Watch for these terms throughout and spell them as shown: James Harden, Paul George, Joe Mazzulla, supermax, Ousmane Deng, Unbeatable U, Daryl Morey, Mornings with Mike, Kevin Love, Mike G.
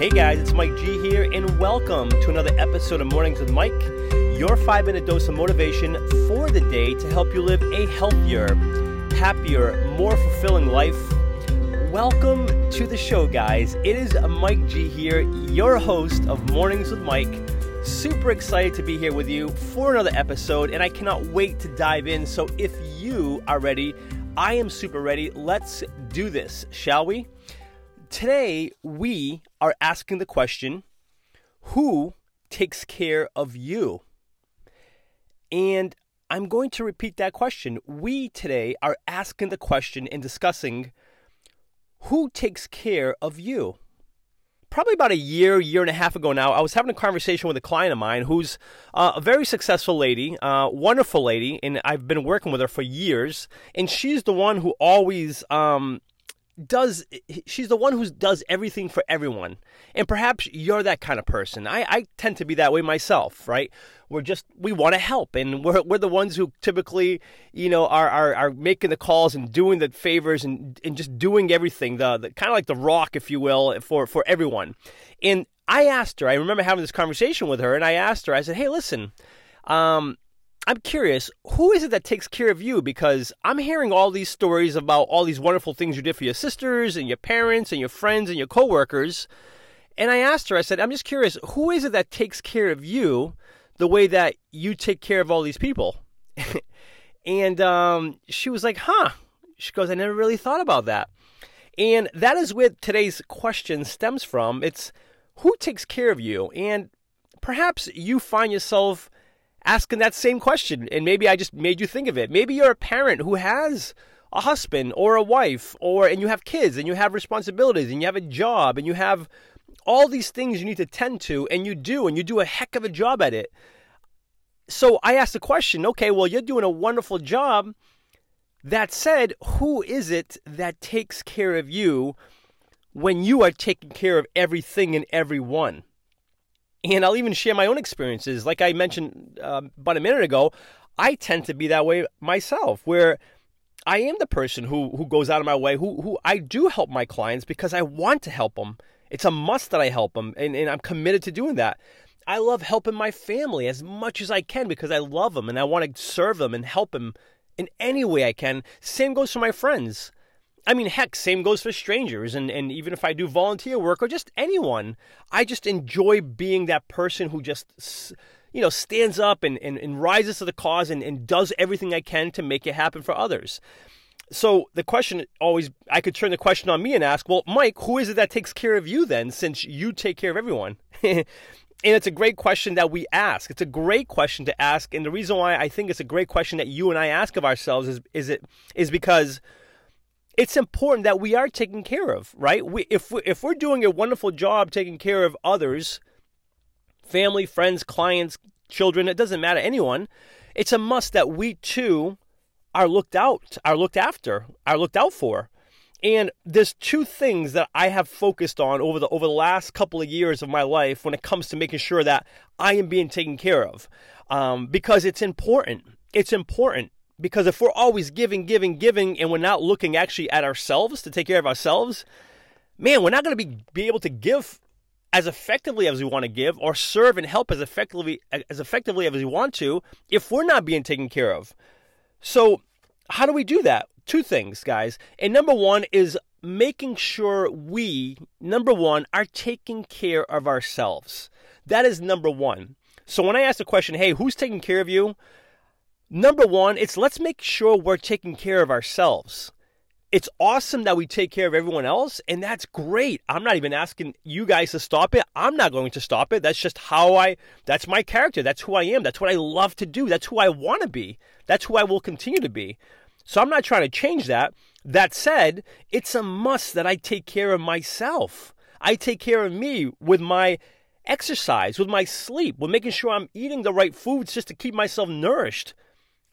Hey guys, it's Mike G here, and welcome to another episode of Mornings with Mike, your 5-minute dose of motivation for the day to help you live a healthier, happier, more fulfilling life. Welcome to the show, guys. It is Mike G here, your host of Mornings with Mike. Super excited to be here with you for another episode, and I cannot wait to dive in. So if you are ready, I am super ready. Let's do this, shall we? Today, we are asking the question, who takes care of you? And I'm going to repeat that question. We today are asking the question and discussing who takes care of you. Probably about a year and a half ago now, I was having a conversation with a client of mine who's a very successful lady, wonderful lady, and I've been working with her for years, and she's the one who always... she's the one who does everything for everyone. And perhaps you're that kind of person. I tend to be that way myself, right? We want to help, and we're the ones who typically, are making the calls and doing the favors and just doing everything, the kind of like the rock, if you will, for everyone. And I asked her, I remember having this conversation with her, and I asked her, I said, hey, listen, I'm curious, who is it that takes care of you? Because I'm hearing all these stories about all these wonderful things you did for your sisters and your parents and your friends and your coworkers. And I asked her, I said, I'm just curious, who is it that takes care of you the way that you take care of all these people? And she was like, huh. She goes, I never really thought about that. And that is where today's question stems from. It's who takes care of you? And perhaps you find yourself asking that same question, and maybe I just made you think of it. Maybe you're a parent who has a husband or a wife, and you have kids, and you have responsibilities, and you have a job, and you have all these things you need to tend to, and you do a heck of a job at it. So I asked the question, okay, well, you're doing a wonderful job. That said, who is it that takes care of you when you are taking care of everything and everyone? And I'll even share my own experiences. Like I mentioned about a minute ago, I tend to be that way myself, where I am the person who goes out of my way, who I do help my clients because I want to help them. It's a must that I help them, and I'm committed to doing that. I love helping my family as much as I can because I love them, and I want to serve them and help them in any way I can. Same goes for my friends. I mean, heck, same goes for strangers, and even if I do volunteer work or just anyone, I just enjoy being that person who just, stands up and rises to the cause and does everything I can to make it happen for others. So the question I could turn the question on me and ask, well, Mike, who is it that takes care of you then, since you take care of everyone? And it's a great question that we ask. It's a great question to ask, and the reason why I think it's a great question that you and I ask of ourselves is because it's important that we are taken care of, right? If we're doing a wonderful job taking care of others, family, friends, clients, children, it doesn't matter, anyone, it's a must that we too are looked out for. And there's two things that I have focused on over the last couple of years of my life when it comes to making sure that I am being taken care of, because it's important. It's important. Because if we're always giving, and we're not looking actually at ourselves to take care of ourselves, man, we're not going to be able to give as effectively as we want to give or serve and help as effectively as we want to if we're not being taken care of. So how do we do that? Two things, guys. And number one is making sure we are taking care of ourselves. That is number one. So when I ask the question, hey, who's taking care of you? Number one, it's let's make sure we're taking care of ourselves. It's awesome that we take care of everyone else, and that's great. I'm not even asking you guys to stop it. I'm not going to stop it. That's just that's my character. That's who I am. That's what I love to do. That's who I want to be. That's who I will continue to be. So I'm not trying to change that. That said, it's a must that I take care of myself. I take care of me with my exercise, with my sleep, with making sure I'm eating the right foods just to keep myself nourished.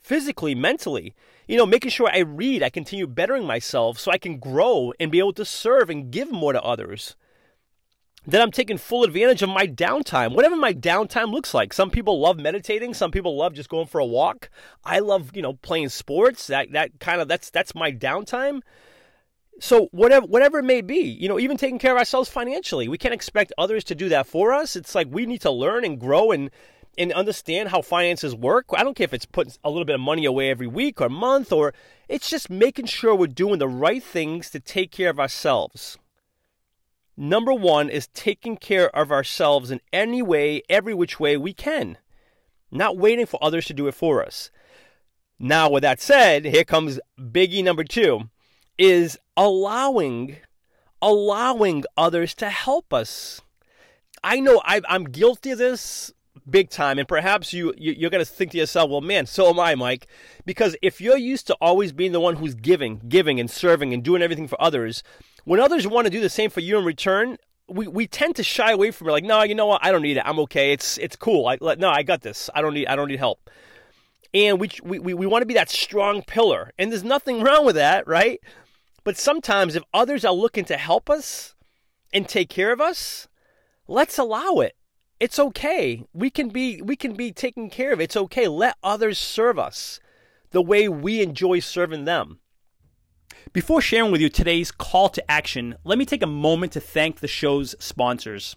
Physically, mentally, making sure I read, I continue bettering myself so I can grow and be able to serve and give more to others. Then I'm taking full advantage of my downtime, whatever my downtime looks like. Some people love meditating. Some people love just going for a walk. I love, playing sports. That's my downtime. So whatever it may be, you know, even taking care of ourselves financially, we can't expect others to do that for us. It's like we need to learn and grow and understand how finances work. I don't care if it's putting a little bit of money away every week or month, or it's just making sure we're doing the right things to take care of ourselves. Number one is taking care of ourselves in any way, every which way we can, not waiting for others to do it for us. Now, with that said, here comes biggie number two, is allowing others to help us. I know I'm guilty of this big time, and perhaps you're going to think to yourself, well, man, so am I, Mike, because if you're used to always being the one who's giving and serving and doing everything for others, when others want to do the same for you in return, we tend to shy away from it. Like, no, you know what? I don't need it. I'm okay. It's cool. I got this. I don't need help. And we want to be that strong pillar, and there's nothing wrong with that, right? But sometimes if others are looking to help us and take care of us, let's allow it. It's okay. We can be taken care of. It's okay. Let others serve us the way we enjoy serving them. Before sharing with you today's call to action, let me take a moment to thank the show's sponsors.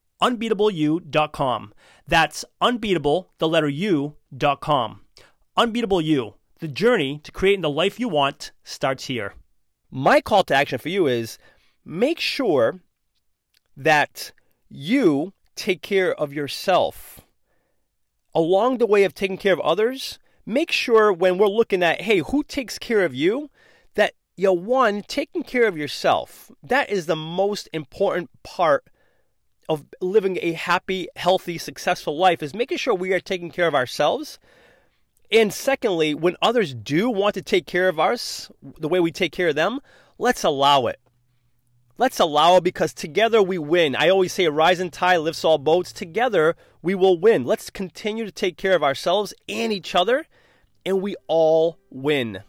unbeatableu.com. That's unbeatable, the letter u.com. Unbeatable U. The journey to creating the life you want starts here. My call to action for you is make sure that you take care of yourself. Along the way of taking care of others, make sure when we're looking at, hey, who takes care of you, that you're one, taking care of yourself. That is the most important part of living a happy, healthy, successful life, is making sure we are taking care of ourselves. And secondly, when others do want to take care of us the way we take care of them, let's allow it. Let's allow it, because together we win. I always say a rising tide lifts all boats. Together we will win. Let's continue to take care of ourselves and each other, and we all win.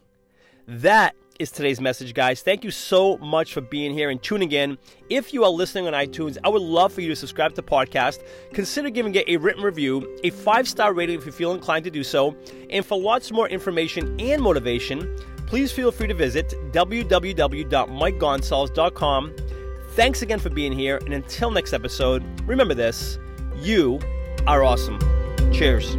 That is today's message, guys. Thank you so much for being here and tuning in. If you are listening on iTunes, I would love for you to subscribe to the podcast. Consider giving it a written review, a 5-star rating if you feel inclined to do so. And for lots more information and motivation, please feel free to visit www.mikegonsalves.com. Thanks again for being here, and until next episode, remember this: you are awesome. Cheers.